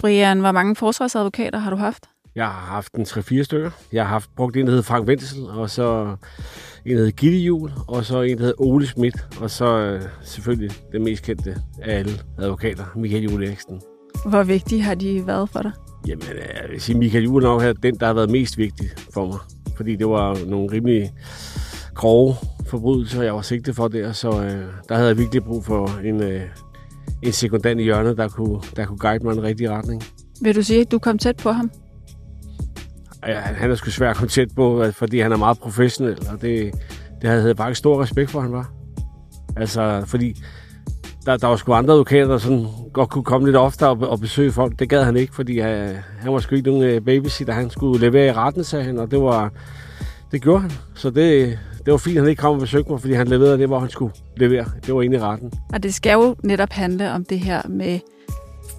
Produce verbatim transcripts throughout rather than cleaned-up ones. Brian, hvor mange forsvarsadvokater har du haft? Jeg har haft en tre-fire stykker. Jeg har haft brugt en, der hed Frank Wenzel, og så en, der hed Gilly Juhl, og så en, der hed Ole Schmidt, og så øh, selvfølgelig den mest kendte af alle advokater, Michael Juul Ellingsen. Hvor vigtige har de været for dig? Jamen, jeg vil sige, Michael Juul nok er den, der har været mest vigtig for mig, fordi det var nogle rimelig grove forbrydelser, jeg var sigtet for der, så øh, der havde jeg virkelig brug for en, øh, en sekundant i hjørnet, der kunne, der kunne guide mig i den rigtige retning. Vil du sige, at du kom tæt på ham? Ja, han er sgu svært at komme tæt på, fordi han er meget professionel, og det, det havde jeg faktisk stor respekt for, han var. Altså, fordi der, der var sgu andre advokater, der sådan godt kunne komme lidt oftere og, og besøge folk. Det gad han ikke, fordi han, han var sgu ikke nogen babysitter, han skulle levere i retten, sagde han, og det var, det gjorde han. Så det, det var fint, at han ikke kom og besøgte mig, fordi han leverede det, hvor han skulle levere. Det var inde i retten. Og det skal jo netop handle om det her med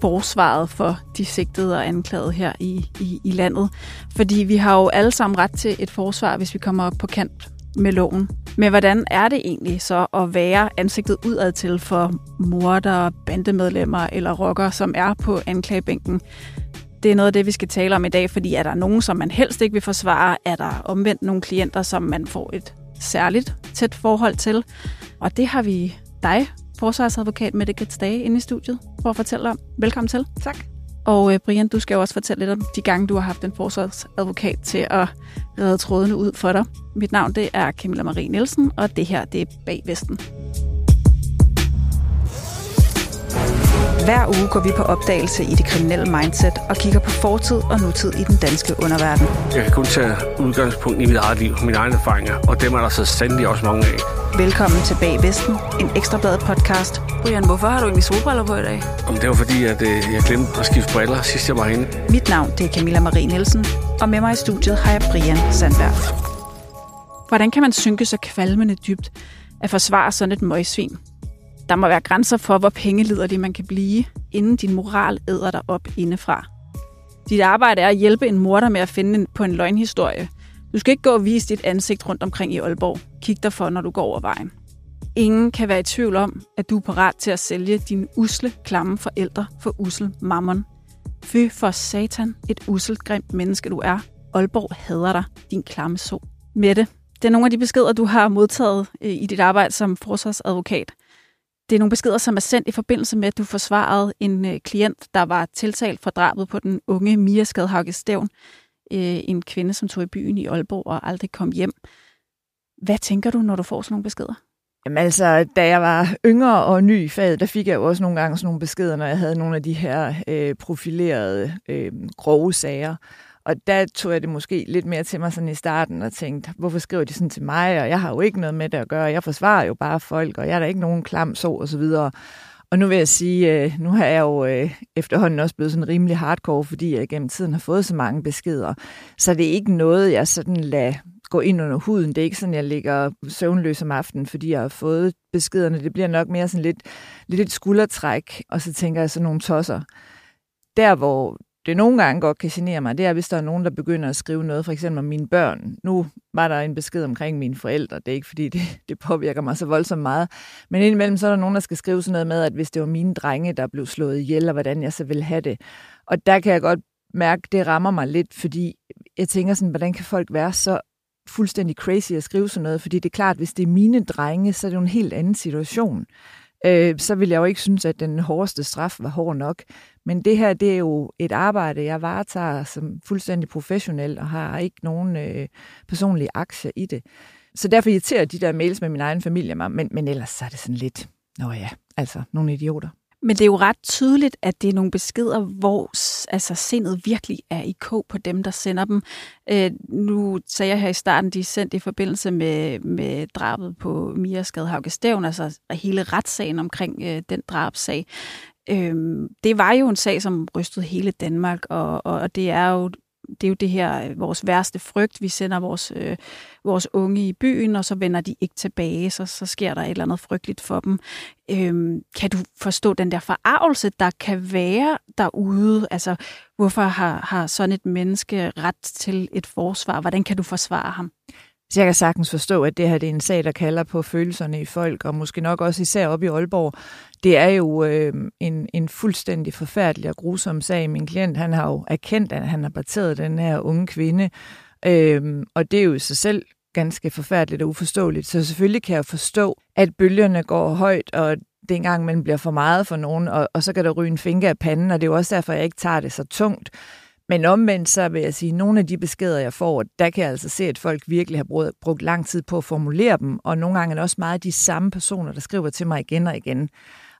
forsvaret for de sigtede og anklagede her i, i, i landet. Fordi vi har jo alle sammen ret til et forsvar, hvis vi kommer op på kant med loven. Men hvordan er det egentlig så at være ansigtet udad til for mordere, bandemedlemmer eller rockere, som er på anklagebænken? Det er noget af det, vi skal tale om i dag, fordi er der nogen, som man helst ikke vil forsvare? Er der omvendt nogle klienter, som man får et særligt tæt forhold til? Og det har vi dig, forsvarsadvokat Mette Grith Stage, inde i studiet for at fortælle om. Velkommen til. Tak. Og Brian, du skal jo også fortælle lidt om de gange, du har haft en forsvarsadvokat til at redde trådene ud for dig. Mit navn, det er Camilla Marie Nielsen, og det her, det er Bag Vesten. Hver uge går vi på opdagelse i det kriminelle mindset og kigger på fortid og nutid i den danske underverden. Jeg kan kun tage udgangspunkt i mit eget liv, mine egne erfaringer, og dem er der så sandelig også mange af. Velkommen til Bag Vesten, en Ekstra Bladet podcast. Brian, hvorfor har du egentlig solbriller på i dag? Om det var fordi, at jeg glemte at skifte briller, sidst jeg var herinde. Mit navn, det er Camilla Marie Nielsen, og med mig i studiet har jeg Brian Sandberg. Hvordan kan man synke så kvalmende dybt at forsvare sådan et møgsvin? Der må være grænser for, hvor pengeliderlig man kan blive, inden din moral æder dig op indefra. Dit arbejde er at hjælpe en morder med at finde på en løgnhistorie. Du skal ikke gå og vise dit ansigt rundt omkring i Aalborg. Kig dig for, når du går over vejen. Ingen kan være i tvivl om, at du er parat til at sælge dine usle, klamme forældre for usel mammon. Fy for satan, et usselt, grimt menneske du er. Aalborg hader dig, din klamme so. Mette, det er nogle af de beskeder, du har modtaget i dit arbejde som forsvarsadvokat. Det er nogle beskeder, som er sendt i forbindelse med, at du forsvarede en klient, der var tiltalt for drabet på den unge Mia Skadhauge Stevn. En kvinde, som tog i byen i Aalborg og aldrig kom hjem. Hvad tænker du, når du får sådan nogle beskeder? Jamen altså, da jeg var yngre og ny i faget, der fik jeg jo også nogle gange sådan nogle beskeder, når jeg havde nogle af de her øh, profilerede, øh, grove sager. Og der tog jeg det måske lidt mere til mig sådan i starten og tænkte, hvorfor skriver de sådan til mig, og jeg har jo ikke noget med det at gøre, jeg forsvarer jo bare folk, og jeg er der ikke nogen klam så og så videre. Og nu vil jeg sige, nu har jeg jo efterhånden også blevet sådan rimelig hardcore, fordi jeg gennem tiden har fået så mange beskeder, så det er ikke noget, jeg sådan lader gå ind under huden. Det er ikke sådan, jeg ligger søvnløs om aftenen, fordi jeg har fået beskederne. Det bliver nok mere sådan lidt, lidt et skuldertræk, og så tænker jeg sådan nogle tosser. Der, hvor det nogle gange godt kan genere mig, det er, hvis der er nogen, der begynder at skrive noget, for eksempel om mine børn. Nu var der en besked omkring mine forældre, det er ikke fordi, det, det påvirker mig så voldsomt meget. Men indimellem så er der nogen, der skal skrive sådan noget med, at hvis det var mine drenge, der blev slået ihjel, og hvordan jeg så ville have det. Og der kan jeg godt mærke, det rammer mig lidt, fordi jeg tænker sådan, hvordan kan folk være så fuldstændig crazy at skrive sådan noget? Fordi det er klart, hvis det er mine drenge, så er det jo en helt anden situation. Øh, så ville jeg jo ikke synes, at den hårdeste straf var hård nok. Men det her, det er jo et arbejde, jeg varetager som fuldstændig professionel, og har ikke nogen øh, personlige aktier i det. Så derfor irriterer de der mails med min egen familie mig, men, men ellers så er det sådan lidt, nå ja, altså nogle idioter. Men det er jo ret tydeligt, at det er nogle beskeder, hvor altså, sindet virkelig er i kog på dem, der sender dem. Øh, nu sagde jeg her i starten, de er sendt i forbindelse med, med drabet på Mia Skadhauge Stevn, altså hele retssagen omkring øh, den drabsag. Øh, det var jo en sag, som rystede hele Danmark, og, og, og det er jo... Det er jo det her, vores værste frygt. Vi sender vores, øh, vores unge i byen, og så vender de ikke tilbage, så, så sker der et eller andet frygteligt for dem. Øhm, kan du forstå den der forarvelse, der kan være derude? Altså, hvorfor har, har sådan et menneske ret til et forsvar? Hvordan kan du forsvare ham? Så jeg kan sagtens forstå, at det her det er en sag, der kalder på følelserne i folk, og måske nok også især op i Aalborg. Det er jo øh, en, en fuldstændig forfærdelig og grusom sag. Min klient, han har jo erkendt, at han har parteret den her unge kvinde, øh, og det er jo i sig selv ganske forfærdeligt og uforståeligt. Så selvfølgelig kan jeg forstå, at bølgerne går højt, og det engang imellem bliver for meget for nogen, og, og så kan der ryge en finger af panden, og det er jo også derfor, jeg ikke tager det så tungt. Men omvendt, så vil jeg sige, at nogle af de beskeder, jeg får, der kan jeg altså se, at folk virkelig har brugt lang tid på at formulere dem, og nogle gange er det også meget de samme personer, der skriver til mig igen og igen.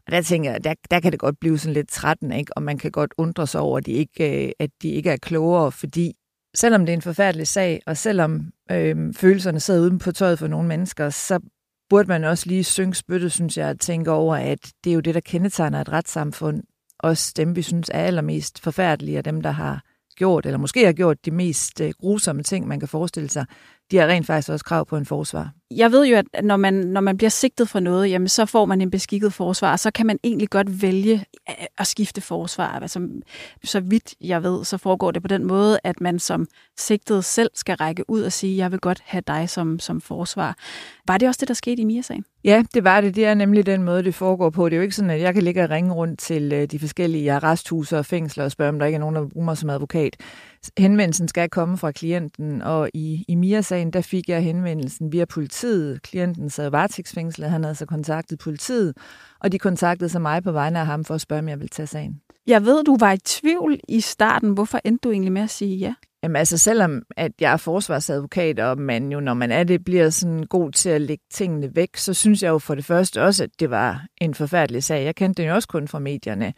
Og der tænker jeg, der, der kan det godt blive sådan lidt trættende, ikke? Og man kan godt undre sig over, at de ikke, at de ikke er klogere, fordi selvom det er en forfærdelig sag, og selvom øh, følelserne sidder uden på tøjet for nogle mennesker, så burde man også lige synge spyttet, synes jeg, at tænke over, at det er jo det, der kendetegner et retssamfund. Også dem, vi synes er allermest forfærdelige, og dem, der har gjort, eller måske har gjort de mest grusomme ting, man kan forestille sig, de har rent faktisk også krav på en forsvar. Jeg ved jo, at når man, når man bliver sigtet for noget, jamen så får man en beskikket forsvar, og så kan man egentlig godt vælge at skifte forsvar. Altså, så vidt jeg ved, så foregår det på den måde, at man som sigtet selv skal række ud og sige, jeg vil godt have dig som, som forsvar. Var det også det, der skete i Mia-sagen? Ja, det var det. Det er nemlig den måde, det foregår på. Det er jo ikke sådan, at jeg kan ligge og ringe rundt til de forskellige arresthuse og fængsler og spørge, om der ikke er nogen, der bruger mig som advokat. Henvendelsen skal komme fra klienten, og i, i Mia-sagen, der fik jeg henvendelsen via politiet. Klienten sad varetægtsfængslet, han havde så kontaktet politiet, og de kontaktede så mig på vegne af ham for at spørge, om jeg ville tage sagen. Jeg ved, du var i tvivl i starten. Hvorfor endte du egentlig med at sige ja? Jamen altså, selvom at jeg er forsvarsadvokat, og man jo, når man er det, bliver sådan god til at lægge tingene væk, så synes jeg jo for det første også, at det var en forfærdelig sag. Jeg kendte den jo også kun fra medierne.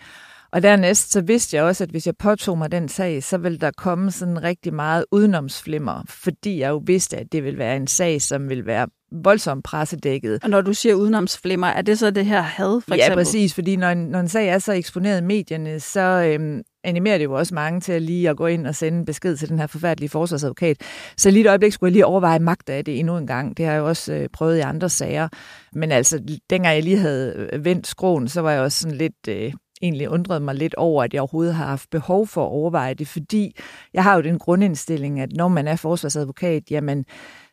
Og dernæst, så vidste jeg også, at hvis jeg påtog mig den sag, så ville der komme sådan rigtig meget udenomsflimmer, fordi jeg jo vidste, at det ville være en sag, som ville være voldsomt pressedækket. Og når du siger udenomsflimmer, er det så det her had, for eksempel? Ja, præcis, fordi når en, når en sag er så eksponeret i medierne, så øhm, animerer det jo også mange til at lige at gå ind og sende en besked til den her forfærdelige forsvarsadvokat. Så lige et øjeblik skulle jeg lige overveje magt af det endnu en gang. Det har jeg jo også øh, prøvet i andre sager. Men altså, dengang jeg lige havde vendt skroen, så var jeg også sådan lidt... Øh, egentlig undrede mig lidt over, at jeg overhovedet har haft behov for at overveje det, fordi jeg har jo den grundindstilling, at når man er forsvarsadvokat, jamen,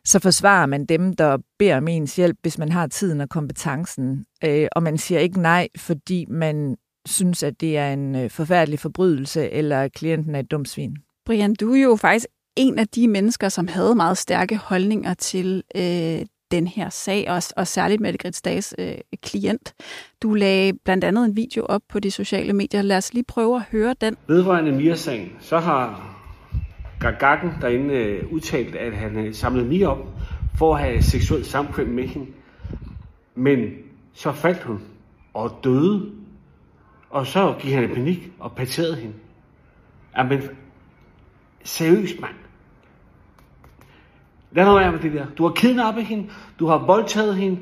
så forsvarer man dem, der beder om ens hjælp, hvis man har tiden og kompetencen. Øh, og man siger ikke nej, fordi man synes, at det er en forfærdelig forbrydelse, eller klienten er et dumt svin. Brian, du er jo faktisk en af de mennesker, som havde meget stærke holdninger til øh den her sag, og, og særligt Mette Grith Stages øh, klient. Du lagde blandt andet en video op på de sociale medier. Lad os lige prøve at høre den. Vedrørende Mia-sagen, så har Gagakken derinde øh, udtalt, at han øh, samlede Mia op for at have seksuelt samkvem med hende. Men så faldt hun og døde, og så gik han i panik og parterede hende. Jamen, seriøst, mand. Lad nu være med det der. Du har kidnappet hende, du har voldtaget hende,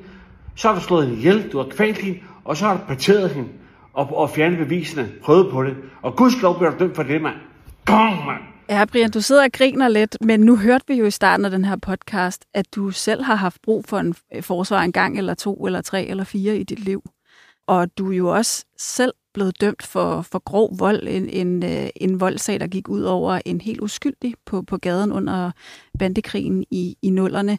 så har du slået hende ihjel, du har kvalt hende, og så har du parteret hende og, og fjernet beviserne, prøvet på det. Og gudskelov bliver du dømt for det, mand. Kom, mand! Ja, Brian, du sidder og griner lidt, men nu hørte vi jo i starten af den her podcast, at du selv har haft brug for en forsvar en gang, eller to, eller tre, eller fire i dit liv. Og du er jo også selv blevet dømt for, for grov vold, en, en, en voldsag, der gik ud over en helt uskyldig på, på gaden under bandekrigen i, i nullerne.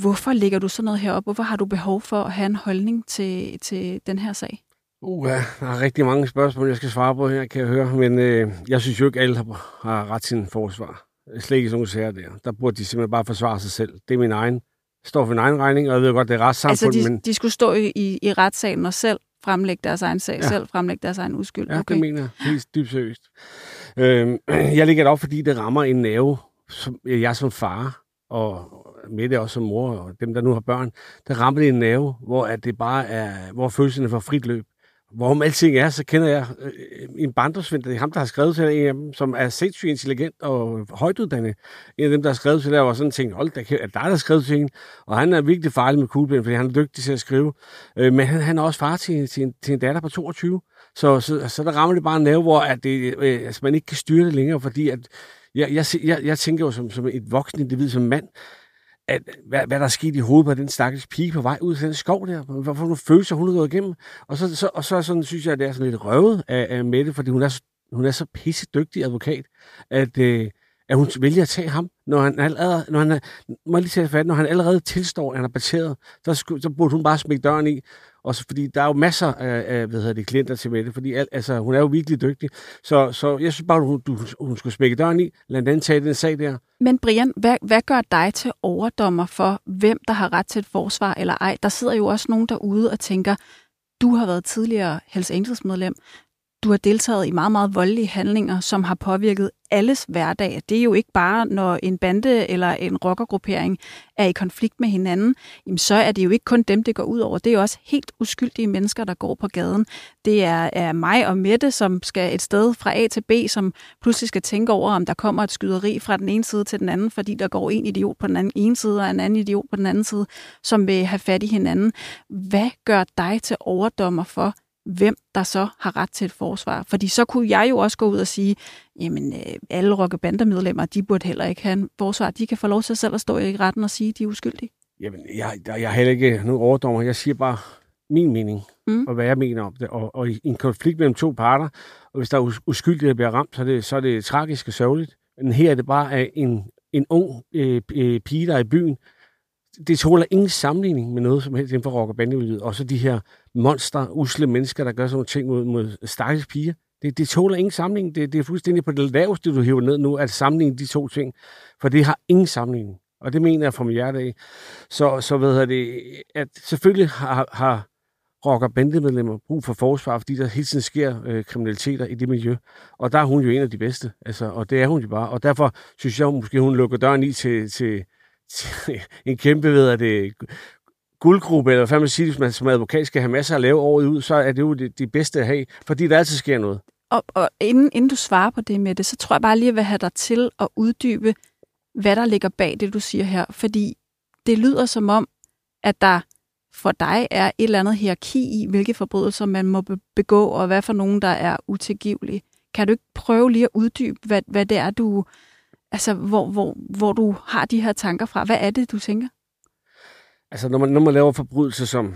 Hvorfor ligger du sådan noget heroppe? Hvorfor har du behov for at have en holdning til, til den her sag? Uh, der er rigtig mange spørgsmål, jeg skal svare på her, kan jeg høre. Men øh, jeg synes jo ikke, alle har, har ret til en forsvar. Slet ikke sådan nogle sager der. Der burde de simpelthen bare forsvare sig selv. Det er min egen. Jeg står for min egen regning, og jeg ved godt, det er retssamfundet. Altså, de, men... de skulle stå i, i, i retssalen og selv fremlægge deres egen sag, ja. selv fremlægge deres egen uskyld. Ja, okay. Det mener jeg helt dybt seriøst. Øhm, jeg ligger det op, fordi det rammer en nerve. Som, jeg som far, og Mette også som mor, og dem, der nu har børn, der rammer det en nerve, hvor, at det bare er, hvor følelserne får frit løb. Hvorom alting er, så kender jeg en barndomsven, det er ham, der har skrevet til en, som er sindssygt intelligent og højtuddannet. En af dem, der har skrevet til der, var sådan en ting, hold da kæft, er der, der har skrevet til en? Og han er virkelig farlig med kuglepinden, fordi han er dygtig til at skrive. Men han, han er også far til, til, en, til en datter på toogtyve. Så, så, så der rammer det bare en nerve, hvor at det, altså man ikke kan styre det længere, fordi at jeg, jeg, jeg, jeg tænker jo som, som et voksen individ, som mand, at, hvad, hvad der er sket i hovedet på den stakkels pige på vej ud til den skov der. Hvorfor hun føler sig, hun er gået igennem. Og så, så, og så sådan, synes jeg, at det er sådan lidt røvet af, af Mette, fordi hun er, hun er så pissedygtig advokat, at, øh, at hun vælger at tage ham, når han allerede, når han, må lige tage fat, når han allerede tilstår, at han er baseret, så, så burde hun bare smække døren i. Og så, fordi der er jo masser af, hvad hedder det, klienter til Mette, fordi al, altså, hun er jo virkelig dygtig. Så, så jeg synes bare, hun, du, hun skulle smække døren i, lad den tage den sag der. Men Brian, hvad, hvad gør dig til overdommer for, hvem der har ret til et forsvar eller ej? Der sidder jo også nogen derude og tænker, du har været tidligere Hells Angels medlem. Du har deltaget i meget, meget voldelige handlinger, som har påvirket alles hverdag. Det er jo ikke bare, når en bande eller en rockergruppering er i konflikt med hinanden, jamen så er det jo ikke kun dem, det går ud over. Det er jo også helt uskyldige mennesker, der går på gaden. Det er, er mig og Mette, som skal et sted fra A til B, som pludselig skal tænke over, om der kommer et skyderi fra den ene side til den anden, fordi der går en idiot på den ene side og en anden idiot på den anden side, som vil have fat i hinanden. Hvad gør dig til overdommer for, hvem der så har ret til et forsvar? Fordi så kunne jeg jo også gå ud og sige, jamen alle rockebandemedlemmer, de burde heller ikke have en forsvar. De kan få lov til selv at stå i retten og sige, at de er uskyldige. Jamen, jeg, jeg har heller ikke nogen overdommer. Jeg siger bare min mening, mm. og hvad jeg mener om det. Og, og i en konflikt mellem to parter, og hvis der er uskyldige, der bliver ramt, så er det, så er det tragisk og sørgeligt. Men her er det bare en, en ung øh, pige, der er i byen. Det tåler ingen sammenligning med noget som helst inden for rock- og bandemiljøet. Og så de her monster, usle mennesker, der gør sådan nogle ting mod, mod stakkels piger. Det, det tåler ingen sammenligning. Det, det er fuldstændig på det laveste, du hiver ned nu, at sammenligne de to ting. For det har ingen sammenligning. Og det mener jeg fra min hjerte af. Så, så ved jeg det, at selvfølgelig har, har rock- og bandemedlemmer brug for forsvar, fordi der hele tiden sker øh, kriminaliteter i det miljø. Og der er hun jo en af de bedste. Altså, og det er hun jo bare. Og derfor synes jeg, hun måske hun lukker døren i til... til en kæmpe, ved at det guldgruppe, eller hvad man siger, hvis man som advokat skal have masser at lave året ud, så er det jo det, det bedste at have, fordi der altid sker noget. Og, og inden, inden du svarer på det, Mette, så tror jeg bare lige, at jeg vil have dig til at uddybe, hvad der ligger bag det, du siger her, fordi det lyder som om, at der for dig er et eller andet hierarki i, hvilke forbrydelser man må begå, og hvad for nogen, der er utilgivelige. Kan du ikke prøve lige at uddybe, hvad, hvad det er, du... Altså, hvor, hvor, hvor du har de her tanker fra. Hvad er det, du tænker? Altså, når man, når man laver forbrydelser, som,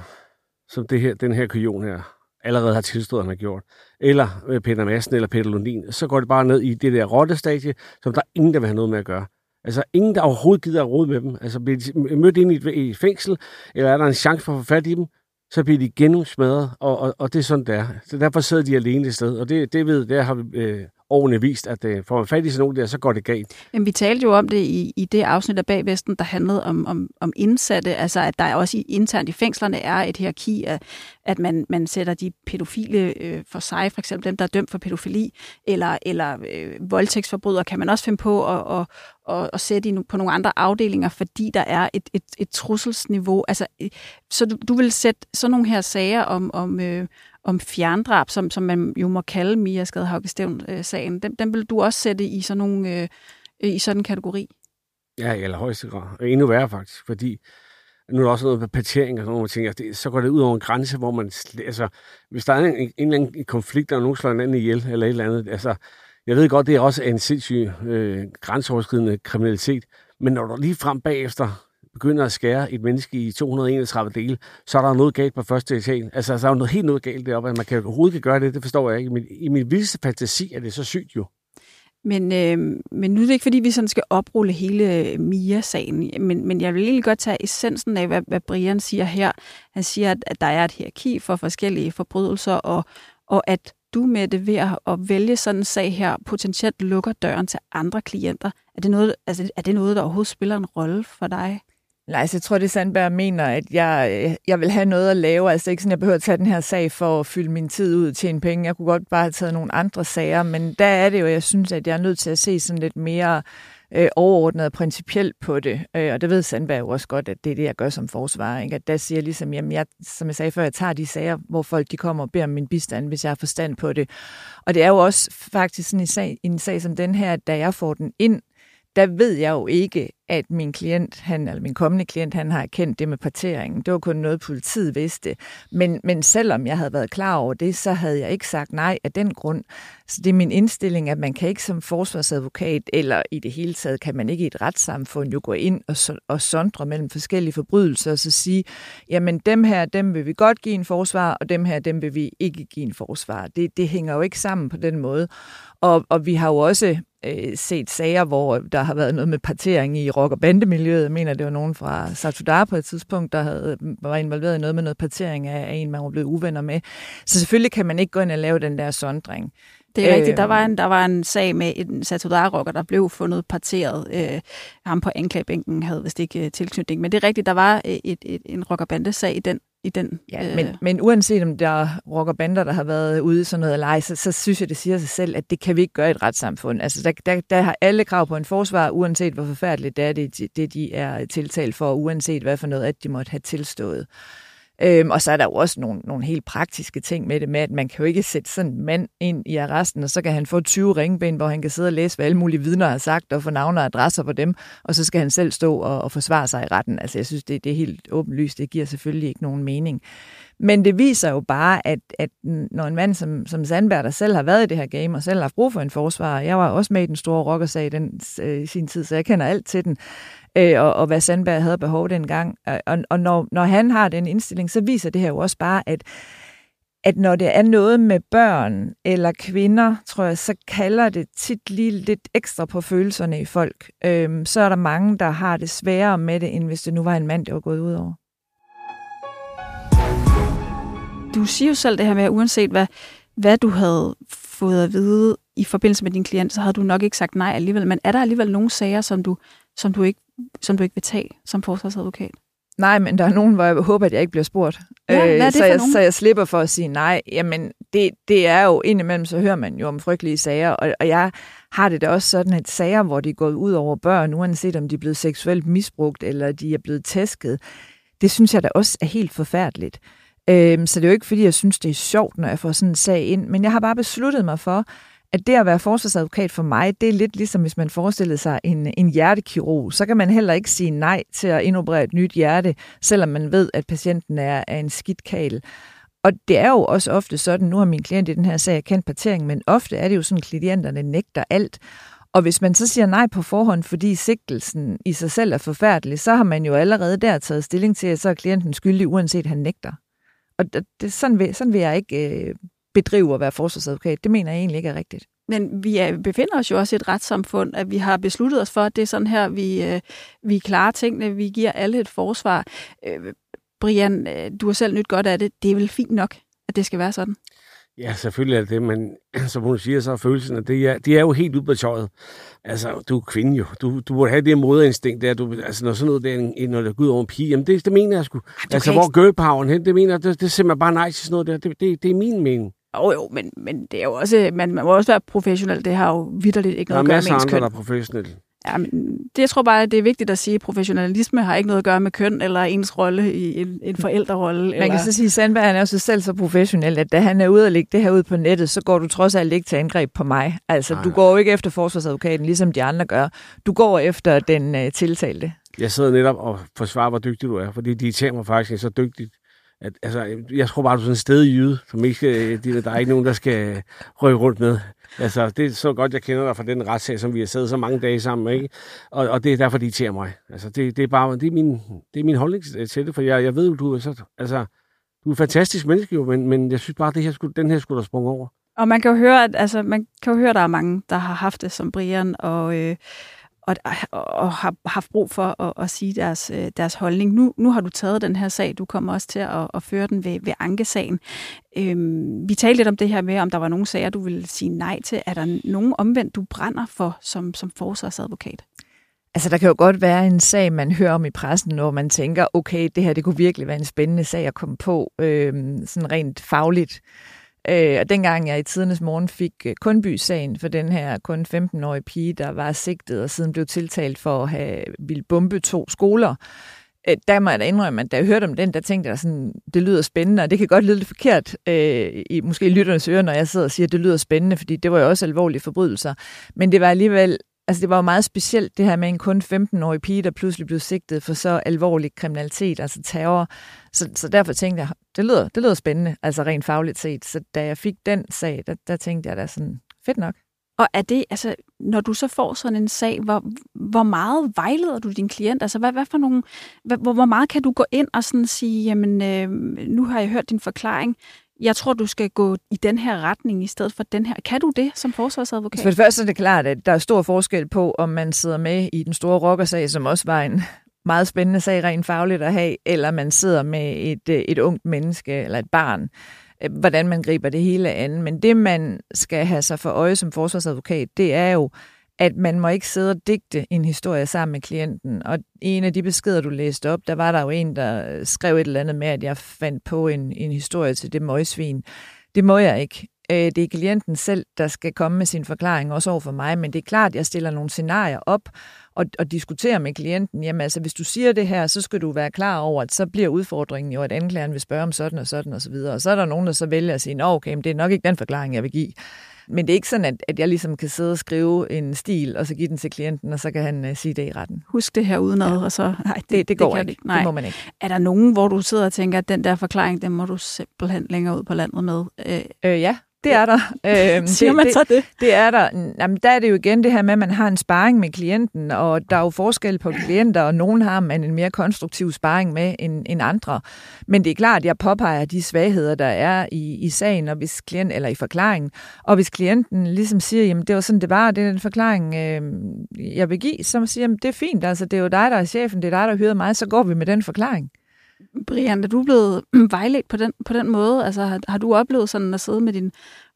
som det her, den her kujon her allerede har tilstået, han har gjort, eller Peter Madsen eller Peter Lundin, så går det bare ned i det der rottestadie, som der ingen, der vil have noget med at gøre. Altså, ingen, der overhovedet gider at rode med dem. Altså, bliver de mødt ind i et, i et fængsel, eller er der en chance for at få fat i dem, så bliver de gennemsmadret, og, og, og det er sådan, det er. Så derfor sidder de alene et sted, og det, det ved der har vi... Øh, årene vist, at uh, får man fat i sådan nogle der, så går det galt. Jamen, vi talte jo om det i, i det afsnit af Bag Vesten, der handlede om, om, om indsatte, altså at der også i, internt i fængslerne er et hierarki, af, at man, man sætter de pædofile øh, for sig, for eksempel dem, der er dømt for pædofili, eller, eller øh, voldtægtsforbrydere, kan man også finde på at og, og, og sætte i, på nogle andre afdelinger, fordi der er et, et, et trusselsniveau. Altså, så du, du vil sætte sådan nogle her sager om... om øh, om fjerndrab, som, som man jo må kalde Mia Skadhauge Stevn-sagen, den, den vil du også sætte i sådan, nogle, øh, i sådan en kategori? Ja, i allerhøjeste grad. Og endnu værre faktisk, fordi nu er der også noget med partering og sådan nogle ting, det, så går det ud over en grænse, hvor man... Altså, hvis der er en, en, en eller anden konflikt, og nogen slår en anden ihjel, eller et eller andet, altså, jeg ved godt, det er også en sindssyg øh, grænseoverskridende kriminalitet, men når du lige frem bagefter... begynder at skære et menneske i to hundrede og enogtredive dele, så er der noget galt på første etage. Altså, der er jo noget, helt noget galt deroppe, at man kan, overhovedet kan gøre det, det forstår jeg ikke. Men i min vildeste fantasi er det så sygt jo. Men, øh, men nu er det ikke, fordi vi sådan skal oprulle hele Mia-sagen, men, men jeg vil egentlig godt tage essensen af, hvad, hvad Brian siger her. Han siger, at, at der er et hierarki for forskellige forbrydelser, og, og at du, Mette, ved at vælge sådan en sag her, potentielt lukker døren til andre klienter. Er det noget, altså, er det noget der overhovedet spiller en rolle for dig? Nej, så jeg tror, det Sandberg mener, at jeg, jeg vil have noget at lave. Altså ikke sådan, jeg behøver at tage den her sag for at fylde min tid ud og tjene penge. Jeg kunne godt bare have taget nogle andre sager, men der er det jo, jeg synes, at jeg er nødt til at se sådan lidt mere øh, overordnet og principielt på det. Øh, og det ved Sandberg jo også godt, at det er det, jeg gør som forsvarer. Ikke? At der siger jeg ligesom, jamen jeg, som jeg sagde før, jeg tager de sager, hvor folk de kommer og beder om min bistand, hvis jeg har forstand på det. Og det er jo også faktisk sådan en sag, en sag som den her, da jeg får den ind, der ved jeg jo ikke, at min klient, han, eller min kommende klient, han har erkendt det med parteringen. Det var kun noget, politiet vidste. Men, men selvom jeg havde været klar over det, så havde jeg ikke sagt nej af den grund. Så det er min indstilling, at man kan ikke som forsvarsadvokat, eller i det hele taget, kan man ikke i et retssamfund jo gå ind og, og sondre mellem forskellige forbrydelser, og så sige, jamen dem her, dem vil vi godt give en forsvar, og dem her, dem vil vi ikke give en forsvar. Det, det hænger jo ikke sammen på den måde. Og, og vi har jo også øh, set sager, hvor der har været noget med partering i rock- og bandemiljøet. Jeg mener, det var nogen fra Satudarah på et tidspunkt, der havde, var involveret i noget med noget partering af, af en, man var blevet uvenner med. Så selvfølgelig kan man ikke gå ind og lave den der sondring. Det er rigtigt. Der var en, der var en sag med en Satudarah-rocker, der blev fundet parteret. Øh, ham på anklagebænken havde vist ikke øh, tilknytning. Men det er rigtigt, der var et, et, en rockerbandesag i den. I den ja, øh... men, men uanset om der er rockerbander, der har været ude i sådan noget eller ej, så, så synes jeg, det siger sig selv, at det kan vi ikke gøre i et retssamfund. Altså, der, der, der har alle krav på en forsvar, uanset hvor forfærdeligt det er, det, det de er tiltalt for, uanset hvad for noget, at de måtte have tilstået. Øhm, og så er der jo også nogle, nogle helt praktiske ting med det, med at man kan jo ikke sætte sådan en mand ind i arresten, og så kan han få tyve ringben, hvor han kan sidde og læse, hvad alle mulige vidner har sagt, og få navne og adresser på dem, og så skal han selv stå og, og forsvare sig i retten. Altså jeg synes, det, det er helt åbenlyst, det giver selvfølgelig ikke nogen mening. Men det viser jo bare, at, at når en mand som, som Sandberg, der selv har været i det her game, og selv har haft brug for en forsvarer, jeg var også med i den store rockersag i den, øh, sin tid, så jeg kender alt til den, øh, og, og hvad Sandberg havde behov dengang. Og, og når, når han har den indstilling, så viser det her jo også bare, at, at når det er noget med børn eller kvinder, tror jeg, så kalder det tit lige lidt ekstra på følelserne i folk. Øh, så er der mange, der har det sværere med det, end hvis det nu var en mand, der var gået ud over. Du siger jo selv det her med, at uanset hvad, hvad du havde fået at vide i forbindelse med din klient, så havde du nok ikke sagt nej alligevel. Men er der alligevel nogle sager, som du, som du, ikke, som du ikke vil tage som forsvarsadvokat? Nej, men der er nogen, hvor jeg håber, at jeg ikke bliver spurgt. Ja, øh, så, jeg, så jeg slipper for at sige nej. Jamen, det, det er jo indimellem, så hører man jo om frygtelige sager. Og, og jeg har det da også sådan, at sager, hvor de er gået ud over børn, uanset om de er blevet seksuelt misbrugt, eller de er blevet tæsket, det synes jeg da også er helt forfærdeligt. Så det er jo ikke, fordi jeg synes, det er sjovt, når jeg får sådan en sag ind. Men jeg har bare besluttet mig for, at det at være forsvarsadvokat for mig, det er lidt ligesom, hvis man forestillede sig en, en hjertekirurg. Så kan man heller ikke sige nej til at indoperere et nyt hjerte, selvom man ved, at patienten er, er en skidt kagel. Og det er jo også ofte sådan, nu har min klient i den her sag kendt partering, men ofte er det jo sådan, at klienterne nægter alt. Og hvis man så siger nej på forhånd, fordi sigtelsen i sig selv er forfærdelig, så har man jo allerede der taget stilling til, at så er klienten skyldig, uanset han nægter. Og det, sådan, vil, sådan vil jeg ikke bedrive at være forsvarsadvokat. Det mener jeg egentlig ikke er rigtigt. Men vi er, befinder os jo også i et retssamfund, at vi har besluttet os for, at det er sådan her, vi, vi klarer tingene, vi giver alle et forsvar. Brian, du har selv nyt godt af det. Det er vel fint nok, at det skal være sådan? Ja, selvfølgelig er det det, men som hun siger, så er følelsen, at det er, det er jo helt ude på tøjet. Altså, du er kvinde jo. Du, du burde have det moderinstinkt der. Du, altså, når sådan noget der, når der går ud over en pige, jamen det, det mener jeg sgu. Altså, hvor ikke... girl poweren hen, det mener jeg, det, det er simpelthen bare nej til sådan noget der. Det, det, det er min mening. Jo, jo, men, men det er jo også, man, man må også være professionel. Det har jo vitterligt ikke noget at gøre med ens køn. Der er masser af andre, der er professionelle. Ja, men det, jeg tror bare, at det er vigtigt at sige, at professionalisme har ikke noget at gøre med køn eller ens rolle i en, en forældrerolle. Man kan eller... så sige, at Sandberg han er også selv så professionel, at da han er ude og lægge det her ud på nettet, så går du trods alt ikke til angreb på mig. Altså, nej, du går jo ikke efter forsvarsadvokaten, ligesom de andre gør. Du går efter den øh, tiltalte. Jeg sidder netop og forsvarer, hvor dygtig du er, fordi de tager mig faktisk så dygtigt. At, altså, jeg tror bare, du er sådan en stedig jyde, som ikke, de, der er ikke nogen, der skal rykke rundt med. Altså, det er så godt, jeg kender dig fra den retssag, som vi har siddet så mange dage sammen, ikke? Og, og det er derfor, de irriterer mig. Altså, det, det er bare, det er min, det er min holdning til det, for jeg, jeg ved, du er så, altså, du er en fantastisk menneske jo, men, men jeg synes bare, det her skulle, den her skulle der sprunge over. Og man kan jo høre, at, altså, man kan jo høre, der er mange, der har haft det som Brian, og... Øh Og, og, og har haft brug for at, at sige deres, deres holdning. Nu, nu har du taget den her sag, du kommer også til at, at føre den ved, ved ankesagen. Øhm, vi talte lidt om det her med, om der var nogle sager, du ville sige nej til. Er der nogen omvendt, du brænder for som, som forsvarsadvokat? Altså, der kan jo godt være en sag, man hører om i pressen, når man tænker, okay, det her det kunne virkelig være en spændende sag at komme på, øhm, sådan rent fagligt. Øh, og dengang jeg i tidernes morgen fik øh, Kundby-sagen for den her kun femten-årige pige, der var sigtet og siden blev tiltalt for at have ville bombe to skoler, øh, der må jeg da indrømme, at da jeg hørte om den, der tænkte jeg sådan, det lyder spændende, og det kan godt lyde lidt forkert, øh, i, måske i lytternes ører, når jeg sidder og siger, at det lyder spændende, fordi det var jo også alvorlige forbrydelser. Men det var alligevel, altså det var jo meget specielt det her med en kun femten-årig pige, der pludselig blev sigtet for så alvorlig kriminalitet, altså terror. Så, så derfor tænkte jeg, det lyder, det lyder spændende, altså rent fagligt set. Så da jeg fik den sag, der, der tænkte jeg da sådan, fedt nok. Og er det, altså, når du så får sådan en sag, hvor, hvor meget vejleder du din klient? Altså, hvad, hvad for nogle, hvor, hvor meget kan du gå ind og sådan sige, jamen, øh, nu har jeg hørt din forklaring, jeg tror, du skal gå i den her retning i stedet for den her. Kan du det som forsvarsadvokat? For det første er det klart, at der er stor forskel på, om man sidder med i den store rockersag, som også var en meget spændende sag rent fagligt at have, eller man sidder med et, et ungt menneske eller et barn, hvordan man griber det hele an. Men det, man skal have sig for øje som forsvarsadvokat, det er jo, at man må ikke sidde og digte en historie sammen med klienten. Og i en af de beskeder, du læste op, der var der jo en, der skrev et eller andet med, at jeg fandt på en, en historie til det møgsvin. Det må jeg ikke. Det er klienten selv, der skal komme med sin forklaring, også over for mig. Men det er klart, at jeg stiller nogle scenarier op og, og diskuterer med klienten. Jamen altså, hvis du siger det her, så skal du være klar over, at så bliver udfordringen jo, at anklageren vil spørge om sådan og sådan og så videre. Og så er der nogen, der så vælger at sige, nå okay, men det er nok ikke den forklaring, jeg vil give. Men det er ikke sådan, at, at jeg ligesom kan sidde og skrive en stil, og så give den til klienten, og så kan han uh, sige det i retten. Husk det her udenad, ja. Og så... Nej, det, det, det går det ikke. Det, det må man ikke. Er der nogen, hvor du sidder og tænker, at den der forklaring, den må du simpelthen længere ud på landet med? Øh, øh, ja, det er der. øh, Siger man det, så det? Det er der. Jamen, der er det jo igen det her med, at man har en sparring med klienten, og der er jo forskel på klienter, og nogen har man en mere konstruktiv sparring med end, end andre. Men det er klart, at jeg påpeger de svagheder, der er i, i sagen, og hvis klient, eller i forklaringen. Og hvis klienten ligesom siger, jamen det var sådan, det var, det er den forklaring, øh, jeg vil give, så siger, jamen det er fint, altså det er jo dig, der er chefen, det er dig, der hyrede mig, så går vi med den forklaring. Brian, er du blevet vejledt på den, på den måde? Altså, har, har du oplevet sådan at sidde med din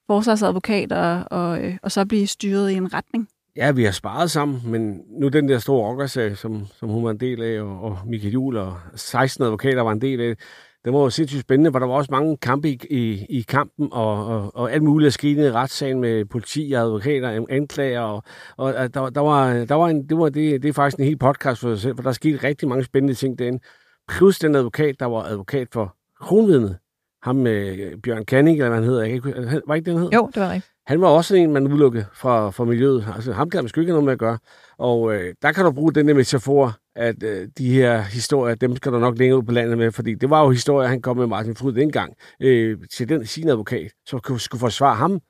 forsvarsadvokat og, og, øh, og så blive styret i en retning? Ja, vi har sparet sammen, men nu den der store rockersag, som, som hun var en del af, og, og Mikkel Juul og seksten advokater var en del af, det var jo sindssygt spændende, for der var også mange kampe i, i, i kampen, og, og, og alt muligt at skrine i retssagen med politi og advokater, anklager, og, og der, der var, der var en, det, var det, det er faktisk en hel podcast for sig selv, for der skete rigtig mange spændende ting derinde. Plus den advokat, der var advokat for kronvidnet, ham med Bjørn Canning, eller hvad han hedder, jeg kan ikke, var ikke det, han hed? Jo, det var rigtigt. Han var også en, man udelukkede fra, fra miljøet. Altså, ham kan man sgu ikke have noget med at gøre. Og øh, der kan du bruge den der metafor, at øh, de her historier, dem skal du nok længere ud på landet med, fordi det var jo historier, han kom med Martin Frøjd dengang øh, til den, sin advokat, som skulle forsvare ham,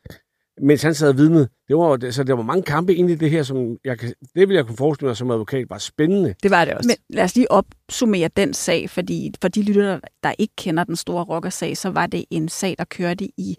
mens han sad vidnet. Det var, så der var mange kampe inde i det her, som jeg kan, det ville jeg kunne forestille mig som advokat var spændende. Det var det også. Men lad os lige opsummere den sag, fordi for de lyttere, der ikke kender den store rockersag, så var det en sag, der kørte i,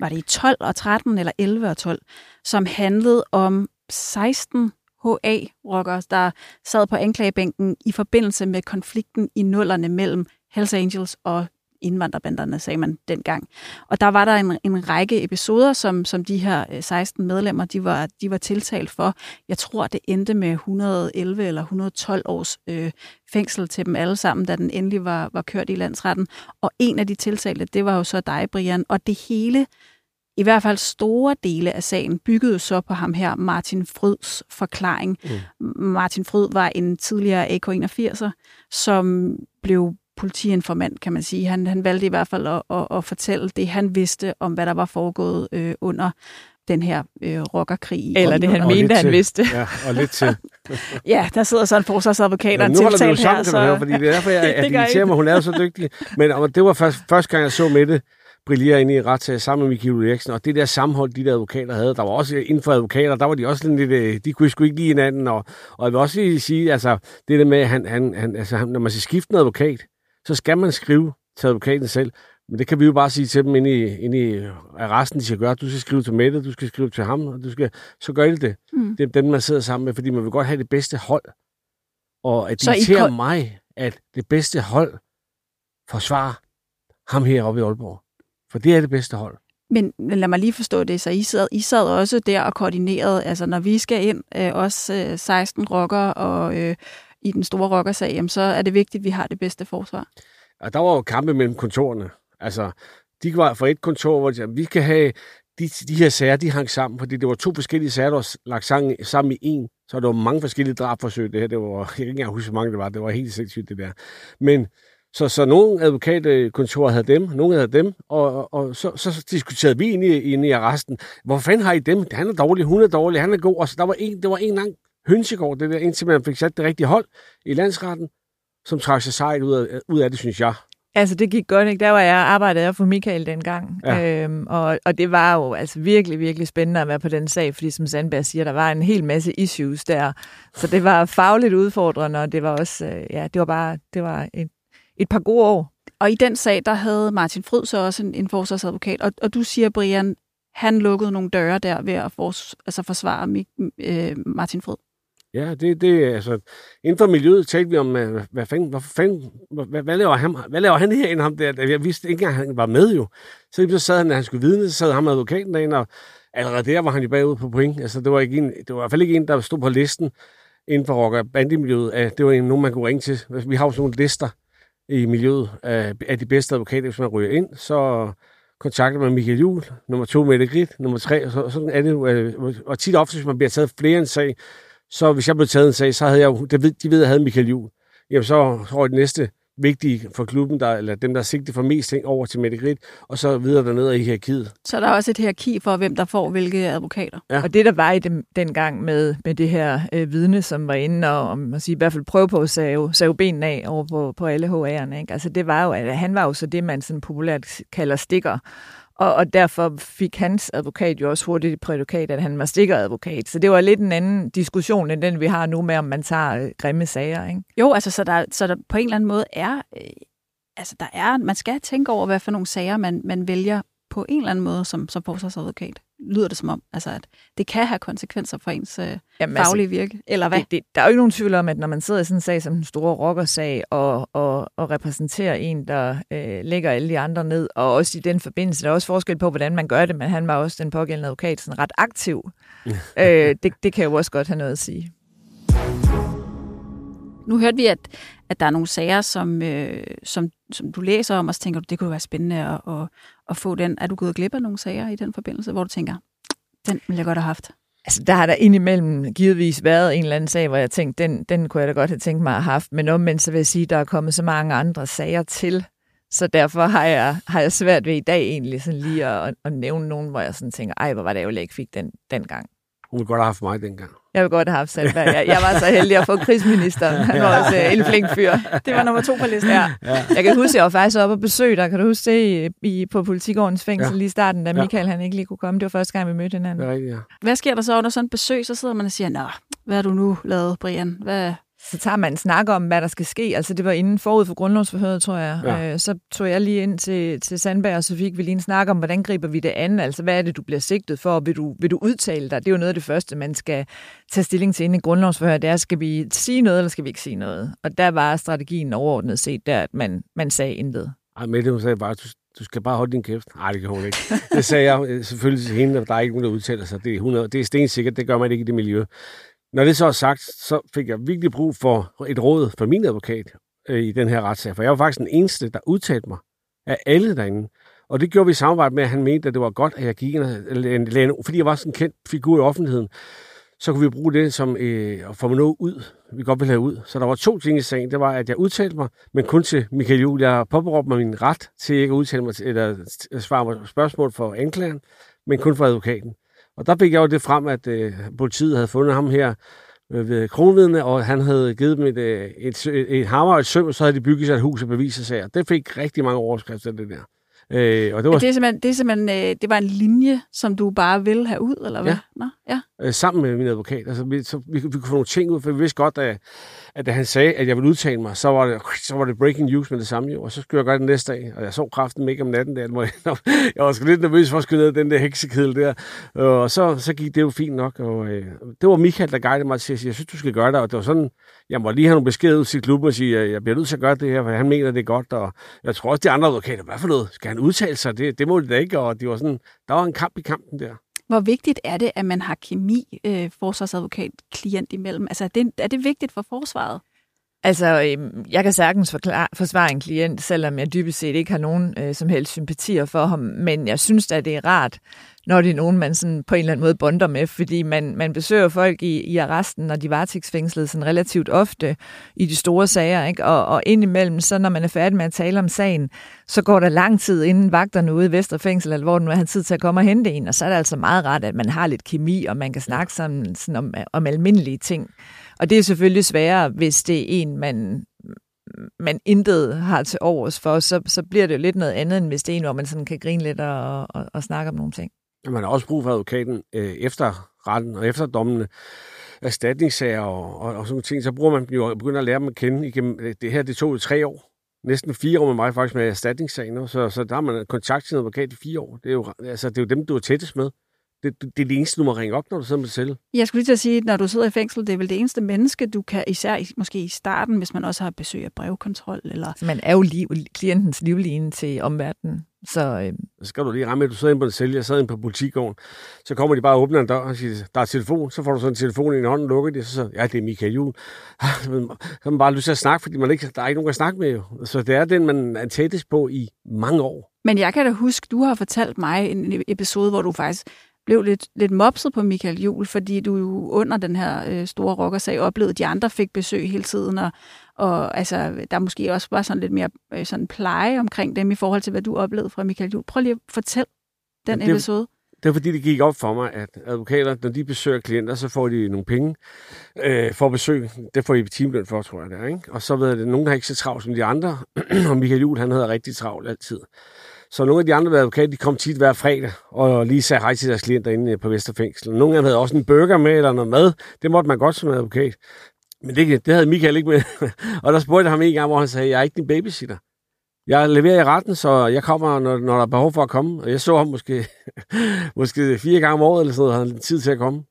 var det i tolv og tretten eller elleve og tolv, som handlede om seksten H A-rockere, der sad på anklagebænken i forbindelse med konflikten i nullerne mellem Hells Angels og indvandrerbanderne, sagde man dengang. Og der var der en, en række episoder, som, som de her seksten medlemmer, de var, de var tiltalt for. Jeg tror, det endte med et hundrede og elleve eller et hundrede og tolv års øh, fængsel til dem alle sammen, da den endelig var, var kørt i landsretten. Og en af de tiltalte, det var jo så dig, Brian. Og det hele, i hvert fald store dele af sagen, byggede så på ham her, Martin Frøjds forklaring. Mm. Martin Frøjd var en tidligere A K enogfirser, som blev politiinformant, kan man sige. Han, han valgte i hvert fald at, at, at fortælle det, han vidste om, hvad der var foregået øh, under den her øh, rockerkrig. Eller det, han og mente, han til. vidste. Ja, og lidt til. Ja, der sidder så en forsvarsadvokat og en tiltalt her. Nu holder vi jo sammen, så... her, fordi det er derfor, jeg det, det irriterer mig, hun er så dygtig. Men og det var først, første gang, jeg så Mette brillere inde i retssag sammen med Mikkel Rude Eriksen, og det der sammenhold, de der advokater havde, der var også inden for advokater, der var de også lidt, de kunne sgu ikke lide hinanden, og, og jeg vil også lige sige, altså, det der med, han, han, han, altså, når man skal skifte en advokat, så skal man skrive til advokaten selv. Men det kan vi jo bare sige til dem inde i, inde i arresten, de skal gøre. Du skal skrive til Mette, du skal skrive til ham, og du skal, så gør I det. Mm. Det er dem, man sidder sammen med, fordi man vil godt have det bedste hold. Og at det irriterer I... mig, at det bedste hold forsvarer ham heroppe i Aalborg. For det er det bedste hold. Men lad mig lige forstå det, så I sad, I sad også der og koordinerede, altså når vi skal ind, øh, også øh, seksten rockere og... Øh, i den store rockersag, jamen, så er det vigtigt, at vi har det bedste forsvar. Og der var jo kampe mellem kontorerne. Altså, de var fra et kontor, hvor de sagde, vi kan have de, de her sager, de hang sammen, fordi det var to forskellige sager, der var lagt sammen, sammen i en. Så der var mange forskellige drabforsøg. Det her, det var, jeg kan ikke engang huske, hvor mange det var. Det var helt sindssygt, det der. Men så, så nogle advokatkontorer havde dem, nogle havde dem, og, og, og så, så diskuterede vi inde i, inde i arresten, hvor fanden har I dem? Han er dårlig, hun er dårlig, han er god. Og så der var en, det var en lang Hønsegård, det der, indtil man fik sat det rigtige hold i landsretten, som trak sig sejt ud af, ud af det, synes jeg. Altså, det gik godt, ikke? Der var jeg, arbejdede jeg for Michael dengang, ja. øhm, og, og det var jo altså virkelig, virkelig spændende at være på den sag, fordi som Sandberg siger, der var en hel masse issues der, så det var fagligt udfordrende, og det var også, øh, ja, det var bare, det var et, et par gode år. Og i den sag, der havde Martin Frøjd så også en, en forsvarsadvokat, og, og du siger, Brian, han lukkede nogle døre der ved at fors, altså forsvare Mik- øh, Martin Frøjd. Ja, det er altså... Inden for miljøet talte vi om, hvad fanden, hvorfor fanden, hvad, hvad, laver han, hvad laver han herinde, ham der? Jeg vidste ikke engang, han var med jo. Så, så sad han, at han skulle vidne, så sad ham advokaten derinde, og allerede der var han jo bagud på point. Altså, det var, ikke en, det var i hvert fald ikke en, der stod på listen inden for rocker- og bandemiljøet. Det var en, nogen, man kunne ringe til. Vi har jo sådan nogle lister i miljøet af de bedste advokater, hvis man ryger ind, så... kontakter med Michael Juul, nummer to Mette Grith, nummer tre, og så, sådan er det jo. Og tit ofte, hvis man bliver taget flere en sag, så hvis jeg blev taget en sag, så havde jeg jo, de ved, de ved jeg havde Michael Juul. Jamen så tror jeg, det næste vigtige for klubben, der, eller dem, der sigter for mest ting over til Mette Grith, og så videre dernede i hierarkiet. Så er der også et hierarki for, hvem der får hvilke advokater. Ja. Og det, der var i den, dengang med, med det her øh, vidne, som var inde og om at sige, i hvert fald prøve på at save, save benene af over på, på alle H R'erne. Ikke? Altså, det var jo, altså, han var jo så det, man sådan populært kalder stikker. Og, og derfor fik hans advokat jo også hurtigt et prædikat, at han var stikkeradvokat. Så det var lidt en anden diskussion, end den vi har nu med, om man tager grimme sager, ikke? Jo, altså så der, så der på en eller anden måde er, øh, altså der er, man skal tænke over, hvad for nogle sager man, man vælger på en eller anden måde som, som forsvarsadvokat. Lyder det som om, altså at det kan have konsekvenser for ens øh, Jamen, faglige altså, virke, eller hvad? Det, det, der er jo ikke nogen tvivl om, at når man sidder i sådan en sag som den store rockersag, og, og, og repræsenterer en, der øh, lægger alle de andre ned, og også i den forbindelse, der er også forskel på, hvordan man gør det, men han var også den pågældende advokat, sådan ret aktiv. øh, det, det kan jo også godt have noget at sige. Nu hørte vi, at, at der er nogle sager, som, øh, som, som du læser om, og så tænker du, det kunne være spændende at, at, at få den. Er du gået glip af nogle sager i den forbindelse, hvor du tænker, den ville jeg godt have haft? Altså, der har der indimellem givetvis været en eller anden sag, hvor jeg tænkte, den, den kunne jeg da godt have tænkt mig at have haft. Men omvendt så vil jeg sige, at der er kommet så mange andre sager til. Så derfor har jeg, har jeg svært ved i dag egentlig sådan lige at, at nævne nogen, hvor jeg sådan tænker, ej, hvor var det jo, jeg ikke fik den, den gang. Hun ville godt have haft mig dengang. Jeg ville godt have haft Sandberg. Jeg, jeg var så heldig at få krigsministeren. Han var også en flink fyr. Det var nummer to på listen. Ja. Jeg kan huske, jeg var faktisk oppe og besøge dig. Kan du huske det i, på Politigårdens fængsel ja. Lige i starten, da Michael ja. Han ikke lige kunne komme? Det var første gang, vi mødte hinanden. Ja, ja. Hvad sker der så under sådan et besøg? Så sidder man og siger, nå, hvad har du nu lavet, Brian? Hvad... Så tager man en snak om, hvad der skal ske. Altså, det var inden forud for grundlovsforhøret, tror jeg. Ja. Øh, så tog jeg lige ind til, til Sandberg, og så fik vi lige en snak om, hvordan griber vi det an? Altså, hvad er det, du bliver sigtet for? Vil du, vil du udtale dig? Det er jo noget af det første, man skal tage stilling til inden grundlovsforhøret. Det er, skal vi sige noget, eller skal vi ikke sige noget? Og der var strategien overordnet set der, at man, man sagde intet. Ej, Mette, hun sagde bare, du, du skal bare holde din kæft. Nej, det kan hun ikke. Det sagde jeg selvfølgelig til hende, at der er ikke nogen, der udtaler sig. Det er, det er stensikkert, det gør man ikke i det miljø. Når det så er sagt, så fik jeg virkelig brug for et råd fra min advokat øh, i den her retssag, for jeg var faktisk den eneste, der udtalte mig af alle derinde. Og det gjorde vi i samarbejde med, at han mente, at det var godt, at jeg gik ind og, fordi jeg var sådan en kendt figur i offentligheden, så kunne vi bruge det som øh, at få noget ud, vi godt ville have ud. Så der var to ting i sagen. Det var, at jeg udtalte mig, men kun til Michael Juul. Jeg påberåbte mig min ret til ikke at udtale mig, eller svare mig spørgsmål for anklageren, men kun for advokaten. Og der fik jeg jo det frem, at øh, politiet havde fundet ham her øh, ved kronvidne, og han havde givet dem et, øh, et, et, et hammer og et søm, og så havde de bygget sig et hus og bevisesager. Det fik rigtig mange overskrifter, det der. Øh, og det, var... det, er simpelthen, det, er simpelthen, øh, det var en linje, som du bare ville have ud, eller hvad? Ja. Nå, ja. Øh, sammen med min advokat. Altså, vi, så, vi, vi kunne få nogle ting ud, for vi vidste godt, at, at da han sagde, at jeg ville udtale mig, så var det, så var det breaking news med det samme jo, og så skulle jeg gøre det næste dag, og jeg sov kraften ikke om natten, der, jeg, jeg var sgu lidt nervøs for at skulle ned den der heksekedel der, og så, så gik det jo fint nok, og øh, det var Michael, der guidede mig til at sige, jeg synes, du skal gøre det, og det var sådan, jeg må lige have nogle beskeder ud til klubben og sige, at jeg bliver nødt til at gøre det her, for han mener, det er godt, og jeg tror også, de andre advokater, hvad for noget, skal han udtale sig, det, det må det da ikke, og det var sådan, der var en kamp i kampen der. Hvor vigtigt er det, at man har kemi, øh, forsvarsadvokat, klient imellem? Altså, er det, er det vigtigt for forsvaret? Altså, øh, jeg kan sagtens forklare, forsvare en klient, selvom jeg dybest set ikke har nogen øh, som helst sympatier for ham, men jeg synes da, det er rart, når det er nogen, man sådan på en eller anden måde bonder med, fordi man, man besøger folk i, i arresten, og de varetægtsfængslede sådan relativt ofte i de store sager, ikke? Og, og indimellem, så når man er færdig med at tale om sagen, så går der lang tid, inden vagterne ude i Vesterfængsel, eller hvor nu er han tid til at komme og hente en, og så er det altså meget rart, at man har lidt kemi, og man kan snakke sammen sådan om, om almindelige ting. Og det er selvfølgelig sværere, hvis det er en, man... man intet har til overs for, så, så bliver det jo lidt noget andet, end hvis det er en, hvor man sådan kan grine lidt og, og, og snakke om nogle ting. Man har også brug for advokaten øh, efter retten og efter dommene, erstatningssager og, og, og sådan nogle ting, så bruger man jo, begynder at lære dem at kende igennem, det her, det tog jo tre år næsten fire år med mig faktisk med erstatningssagen nu, så, så der har man kontakt til en advokat i fire år. Det er jo, altså, det er jo dem, du er tættest med. Det, det er det eneste, du må ringe op, når du sidder med dig selv. Jeg skulle lige til at sige, at når du sidder i fængsel, det er vel det eneste menneske, du kan, især måske i starten, hvis man også har besøg af brevkontrol. Eller... Man er jo liv, klientens livline til omverdenen. Så, øh... så skal du lige ramme, at du sidder inde på en celle, jeg sad inde på politigården, så kommer de bare og åbner en dør og siger, der er telefon, så får du sådan en telefon i en hånd og lukker det, så siger, ja, det er Michael Juul. Så har man bare lyst til at snakke, fordi man ikke, der er ikke nogen at snakke med. Jo. Så det er den, man er tættest på i mange år. Men jeg kan da huske, du har fortalt mig en episode, hvor du faktisk blev lidt, lidt mopset på Michael Juul, fordi du jo under den her øh, store rockersag oplevede, at de andre fik besøg hele tiden, og, og altså, der måske også var sådan lidt mere øh, sådan pleje omkring dem i forhold til, hvad du oplevede fra Michael Juul. Prøv lige at fortælle den det, episode. Det er fordi, det gik op for mig, at advokater, når de besøger klienter, så får de nogle penge øh, for besøg. Det får de timeløn for, tror jeg det er, ikke? Og så ved jeg, at nogen har ikke så travlt som de andre, og Michael Juul, han havde rigtig travlt altid. Så nogle af de andre advokater, de kom tit hver fredag og lige sagde hej til deres klienter inde på Vesterfængsel. Nogle af dem havde også en burger med eller noget mad. Det måtte man godt som advokat. Men det, det havde Michael ikke med. Og der spurgte jeg ham en gang, hvor han sagde, jeg er ikke din babysitter. Jeg leverer i retten, så jeg kommer, når, når der er behov for at komme. Og jeg så ham måske, måske fire gange om året eller sådan noget, havde han tid til at komme.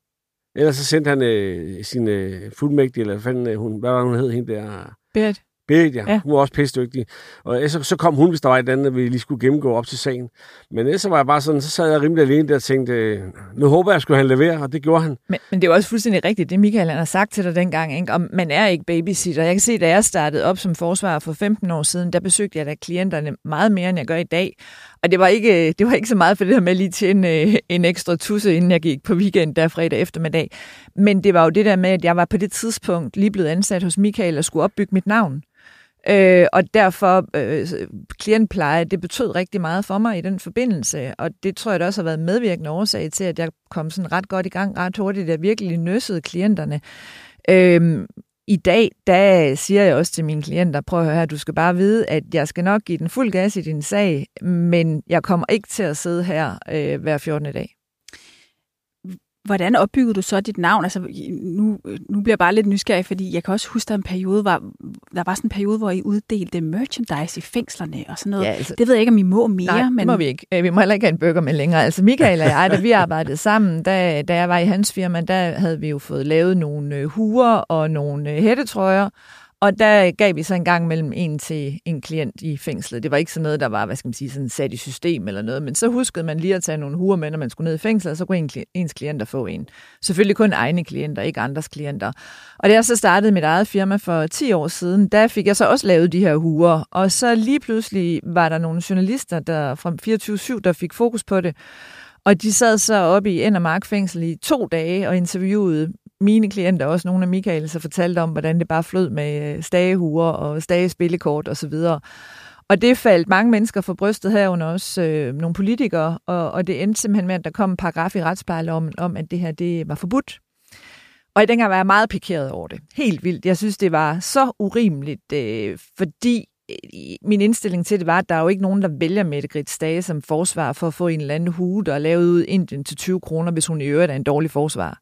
Ellers så sendte han øh, sin øh, fuldmægtige, eller fanden, øh, hun, hvad var hun hed hende der? Berit. Berit, ja. Ja. Hun var også pisse dygtig. Og så, så kom hun, hvis der var et andet, at vi lige skulle gennemgå op til sagen. Men ellers var jeg bare sådan, så sad jeg rimelig alene der og tænkte, nu håber jeg, skulle han levere, og det gjorde han. Men, men det er jo også fuldstændig rigtigt, det Michael han har sagt til dig dengang, ikke? Om man er ikke babysitter. Jeg kan se, da jeg startede op som forsvarer for femten år siden, der besøgte jeg da klienterne meget mere, end jeg gør i dag. Og det var ikke, det var ikke så meget for det her med lige til en, en ekstra tusse, inden jeg gik på weekend der fredag eftermiddag. Men det var jo det der med, at jeg var på det tidspunkt lige blevet ansat hos Michael og skulle opbygge mit navn. Øh, og derfor, øh, klientpleje, det betød rigtig meget for mig i den forbindelse, og det tror jeg, der også har været medvirkende årsag til, at jeg kom sådan ret godt i gang, ret hurtigt, jeg virkelig nøssede klienterne. Øh, I dag, der siger jeg også til mine klienter, prøv at høre her, du skal bare vide, at jeg skal nok give den fuld gas i din sag, men jeg kommer ikke til at sidde her øh, hver fjortende dag. Hvordan opbyggede du så dit navn? Altså, nu, nu bliver jeg bare lidt nysgerrig, fordi jeg kan også huske, der, en periode var, der var sådan en periode, hvor I uddelte merchandise i fængslerne og sådan noget. Ja, altså, det ved jeg ikke, om I må mere. Nej, men... må vi ikke. Vi må heller ikke have en burger med længere. Altså, Michael og jeg, da vi arbejdede sammen, da, da jeg var i hans firma, der havde vi jo fået lavet nogle huer og nogle hættetrøjer, og der gav vi så en gang mellem en til en klient i fængslet. Det var ikke sådan noget, der var, hvad skal man sige, sådan sat i system eller noget, men så huskede man lige at tage nogle huer med, når man skulle ned i fængslet, og så kunne en, ens klienter få en. Selvfølgelig kun egne klienter, ikke andres klienter. Og da jeg så startede mit eget firma for ti år siden, der fik jeg så også lavet de her huer, og så lige pludselig var der nogle journalister der fra fireogtyve syv, der fik fokus på det, og de sad så oppe i Enner Mark-fængsel i to dage og interviewede mine klienter, også nogle af Michael, så fortalte om, hvordan det bare flød med stagehuer og stagespillekort osv. Og det faldt mange mennesker for brystet, herunder også øh, nogle politikere, og, og det endte simpelthen med, at der kom en paragraf i retsplejeloven om, om, at det her det var forbudt. Og i dengang var jeg meget pikeret over det. Helt vildt. Jeg synes, det var så urimeligt, øh, fordi min indstilling til det var, at der er jo ikke nogen, der vælger Mette Grith Stage som forsvar for at få en eller anden hue, der er lavet ud Indien til tyve kroner, hvis hun i øvrigt er en dårlig forsvar.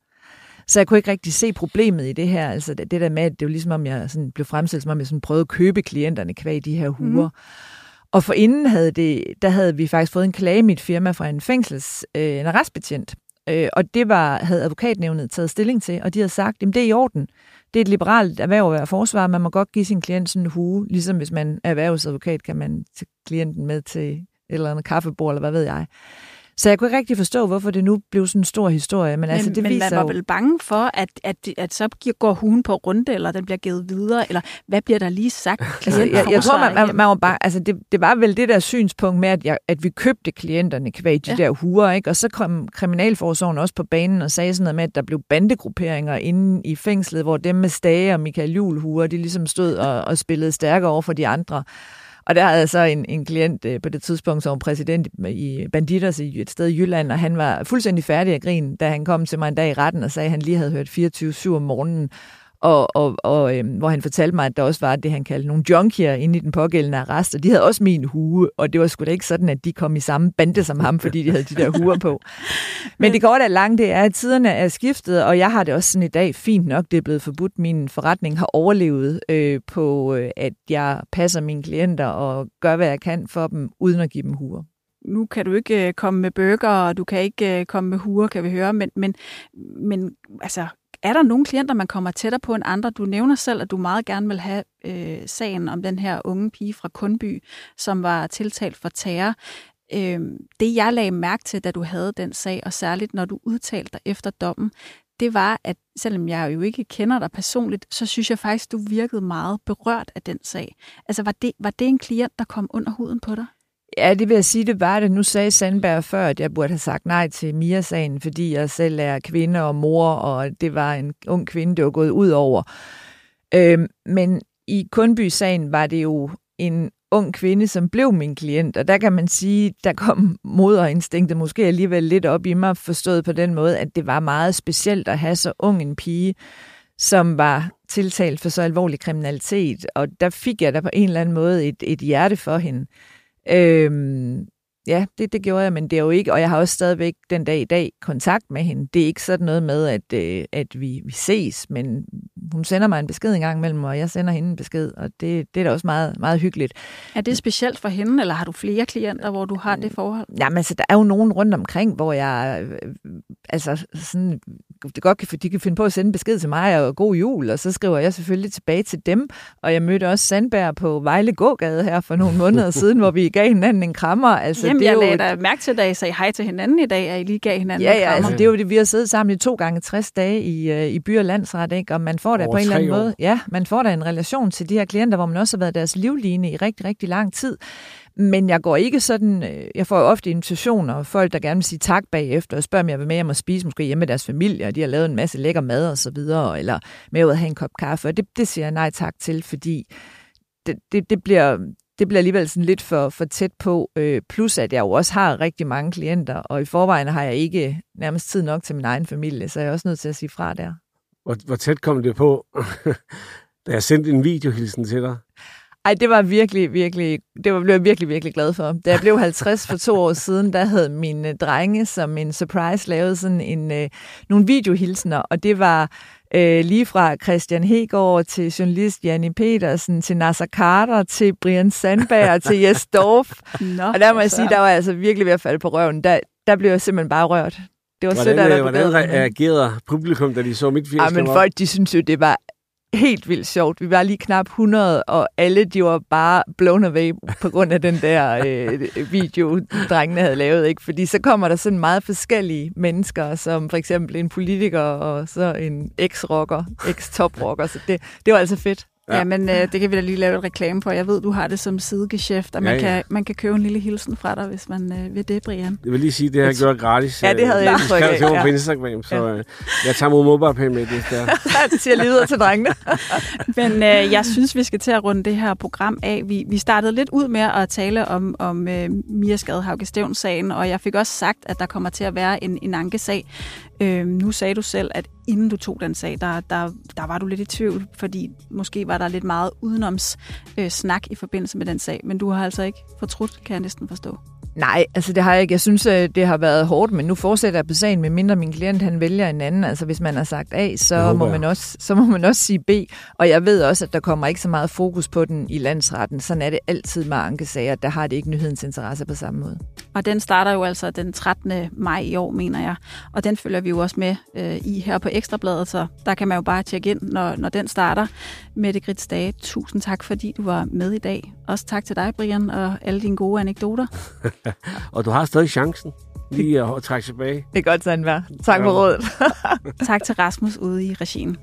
Så jeg kunne ikke rigtig se problemet i det her. Altså det der med, at det var ligesom, om jeg sådan blev fremstillet, som om jeg sådan prøvede at købe klienterne kvæg de her huer. Mm. Og forinden havde det, der havde vi faktisk fået en klage i mit firma fra en fængsels, øh, en arrestbetjent. Øh, og det var, havde advokatnævnet taget stilling til, og de havde sagt, at det er i orden. Det er et liberalt erhverv at være forsvarer. Man må godt give sin klient sådan en hue. Ligesom hvis man er erhvervsadvokat, kan man tage klienten med til et eller andet kaffebord, eller hvad ved jeg. Så jeg kunne ikke rigtig forstå, hvorfor det nu blev sådan en stor historie. Men, altså, det men viser man var jo... vel bange for, at, at, at så går huen på runde, eller den bliver givet videre, eller hvad bliver der lige sagt? Altså, jeg, jeg tror, man, man, man var bange. Altså, det, det var vel det der synspunkt med, at, jeg, at vi købte klienterne kvæg de ja. der huer, ikke? Og så kom Kriminalforsorgen også på banen og sagde sådan noget med, at der blev bandegrupperinger inde i fængslet, hvor dem med Stage og Michael Juul huer, de ligesom stod og, og spillede stærkere over for de andre. Og der havde så en, en klient øh, på det tidspunkt, som var præsident i Banditos i et sted i Jylland, og han var fuldstændig færdig af grin, da han kom til mig en dag i retten og sagde, at han lige havde hørt fireogtyve syv om morgenen, og, og, og øh, hvor han fortalte mig, at der også var det, han kaldte nogle junkier inde i den pågældende arrest, og de havde også min hue, og det var sgu da ikke sådan, at de kom i samme bande som ham, fordi de havde de der huer på. Men det korte af langt, det er, at tiderne er skiftet, og jeg har det også sådan i dag, fint nok, det er blevet forbudt. Min forretning har overlevet øh, på, øh, at jeg passer mine klienter og gør, hvad jeg kan for dem, uden at give dem huer. Nu kan du ikke komme med burger, og du kan ikke komme med huer, kan vi høre, men, men, men altså, er der nogle klienter, man kommer tættere på end andre? Du nævner selv, at du meget gerne vil have øh, sagen om den her unge pige fra Kundby, som var tiltalt for terror. Øh, det, jeg lagde mærke til, da du havde den sag, og særligt når du udtalte dig efter dommen, det var, at selvom jeg jo ikke kender dig personligt, så synes jeg faktisk, du virkede meget berørt af den sag. Altså, var det, var det en klient, der kom under huden på dig? Ja, det vil jeg sige, det var det. Nu sagde Sandberg før, at jeg burde have sagt nej til Mia-sagen, fordi jeg selv er kvinde og mor, og det var en ung kvinde, det var gået ud over. Øhm, men i Kundby-sagen var det jo en ung kvinde, som blev min klient, og der kan man sige, der kom moderinstinktet måske alligevel lidt op i mig, forstået på den måde, at det var meget specielt at have så ung en pige, som var tiltalt for så alvorlig kriminalitet, og der fik jeg da på en eller anden måde et, et hjerte for hende. Øhm, ja, det, det gjorde jeg, men det er jo ikke, og jeg har også stadigvæk den dag i dag kontakt med hende. Det er ikke sådan noget med, at, øh, at vi, vi ses, men hun sender mig en besked en gang imellem, og jeg sender hende en besked, og det, det er da også meget, meget hyggeligt. Er det specielt for hende, eller har du flere klienter, hvor du har det forhold? Jamen altså, der er jo nogen rundt omkring, hvor jeg øh, altså sådan, det godt kan, de kan finde på at sende besked til mig og god jul, og så skriver jeg selvfølgelig tilbage til dem, og jeg mødte også Sandberg på Vejle Gågade her for nogle måneder siden, hvor vi gav hinanden en krammer. Altså, jamen, det er jeg lagde et... da mærke til, da I sagde hej til hinanden i dag, at I lige gav hinanden ja, en krammer. Ja, altså, det er jo det, vi har siddet sammen i to gange tres dage i, i by- og landsret, ikke? Og man får da på en eller anden år. Måde, ja, man får da en relation til de her klienter, hvor man også har været deres livline i rigtig, rigtig lang tid. Men jeg går ikke sådan, jeg får jo ofte invitationer og folk, der gerne vil sige tak bagefter og spørger, om jeg vil med hjem og spise, måske hjemme med deres familie, og de har lavet en masse lækker mad og så videre, eller med ud at have en kop kaffe, og det, det siger jeg nej tak til, fordi det, det, det, bliver, det bliver alligevel sådan lidt for, for tæt på, øh, plus at jeg jo også har rigtig mange klienter, og i forvejen har jeg ikke nærmest tid nok til min egen familie, så jeg er også nødt til at sige fra der. Hvor, hvor tæt kom det på, da jeg sendte en videohilsen til dig? Ej, det var virkelig, virkelig, det var, blev jeg virkelig, virkelig glad for. Da jeg blev halvtreds for to år siden, der havde mine drenge som en surprise lavet sådan en, øh, nogle videohilsener, og det var øh, lige fra Christian Hægaard til journalist Janne Petersen, til Nasser Carter, til Brian Sandberg, til Jess Dorf. Nå, og der må jeg sige, der var jeg altså virkelig ved at falde på røven. Der, der blev jeg simpelthen bare rørt. Det var hvordan, sødt, der hvordan reagerede publikum, da de så mit fjerde? Ja, men folk, de synes jo, det var helt vildt sjovt. Vi var lige knap hundrede, og alle de var bare blown away på grund af den der øh, video, drengene havde lavet, ikke? Fordi så kommer der sådan meget forskellige mennesker, som for eksempel en politiker og så en eks-rocker, eks-toprocker. Så det, det var altså fedt. Ja, ja, men øh, det kan vi da lige lave et reklame for. Jeg ved, du har det som sidegeschæft, og man, ja, ja. Kan, man kan købe en lille hilsen fra dig, hvis man øh, vil det, Brian. Jeg vil lige sige, at det har jeg gjort gratis. Ja, det havde øh, jeg også. Jeg skrev til mig på Instagram, så øh, jeg tager mod MobilePay med det. Det siger lige videre til drengene. Men øh, jeg synes, vi skal til at runde det her program af. Vi, vi startede lidt ud med at tale om, om øh, Mia Skadhauge Stevn-sagen, og jeg fik også sagt, at der kommer til at være en, en ankesag. Øh, nu sagde du selv, at inden du tog den sag, der, der, der var du lidt i tvivl, fordi måske var der lidt meget udenoms øh, snak i forbindelse med den sag, men du har altså ikke fortrudt, kan jeg næsten forstå. Nej, altså det har jeg ikke. Jeg synes, det har været hårdt, men nu fortsætter jeg på sagen, medmindre min klient han vælger en anden. Altså hvis man har sagt A, så må man også, så må man også sige B. Og jeg ved også, at der kommer ikke så meget fokus på den i landsretten. Sådan er det altid med ankesager. Der har det ikke nyhedens interesse på samme måde. Og den starter jo altså den trettende maj i år, mener jeg. Og den følger vi jo også med øh, i her på Ekstra Bladet, så der kan man jo bare tjekke ind, når, når den starter. Mette Grith Stage, tusind tak, fordi du var med i dag. Også tak til dig, Brian, og alle dine gode anekdoter. Og du har stadig chancen lige at trække tilbage. Det er godt, Sandberg. Tak for rådet. Tak til Rasmus ude i regien.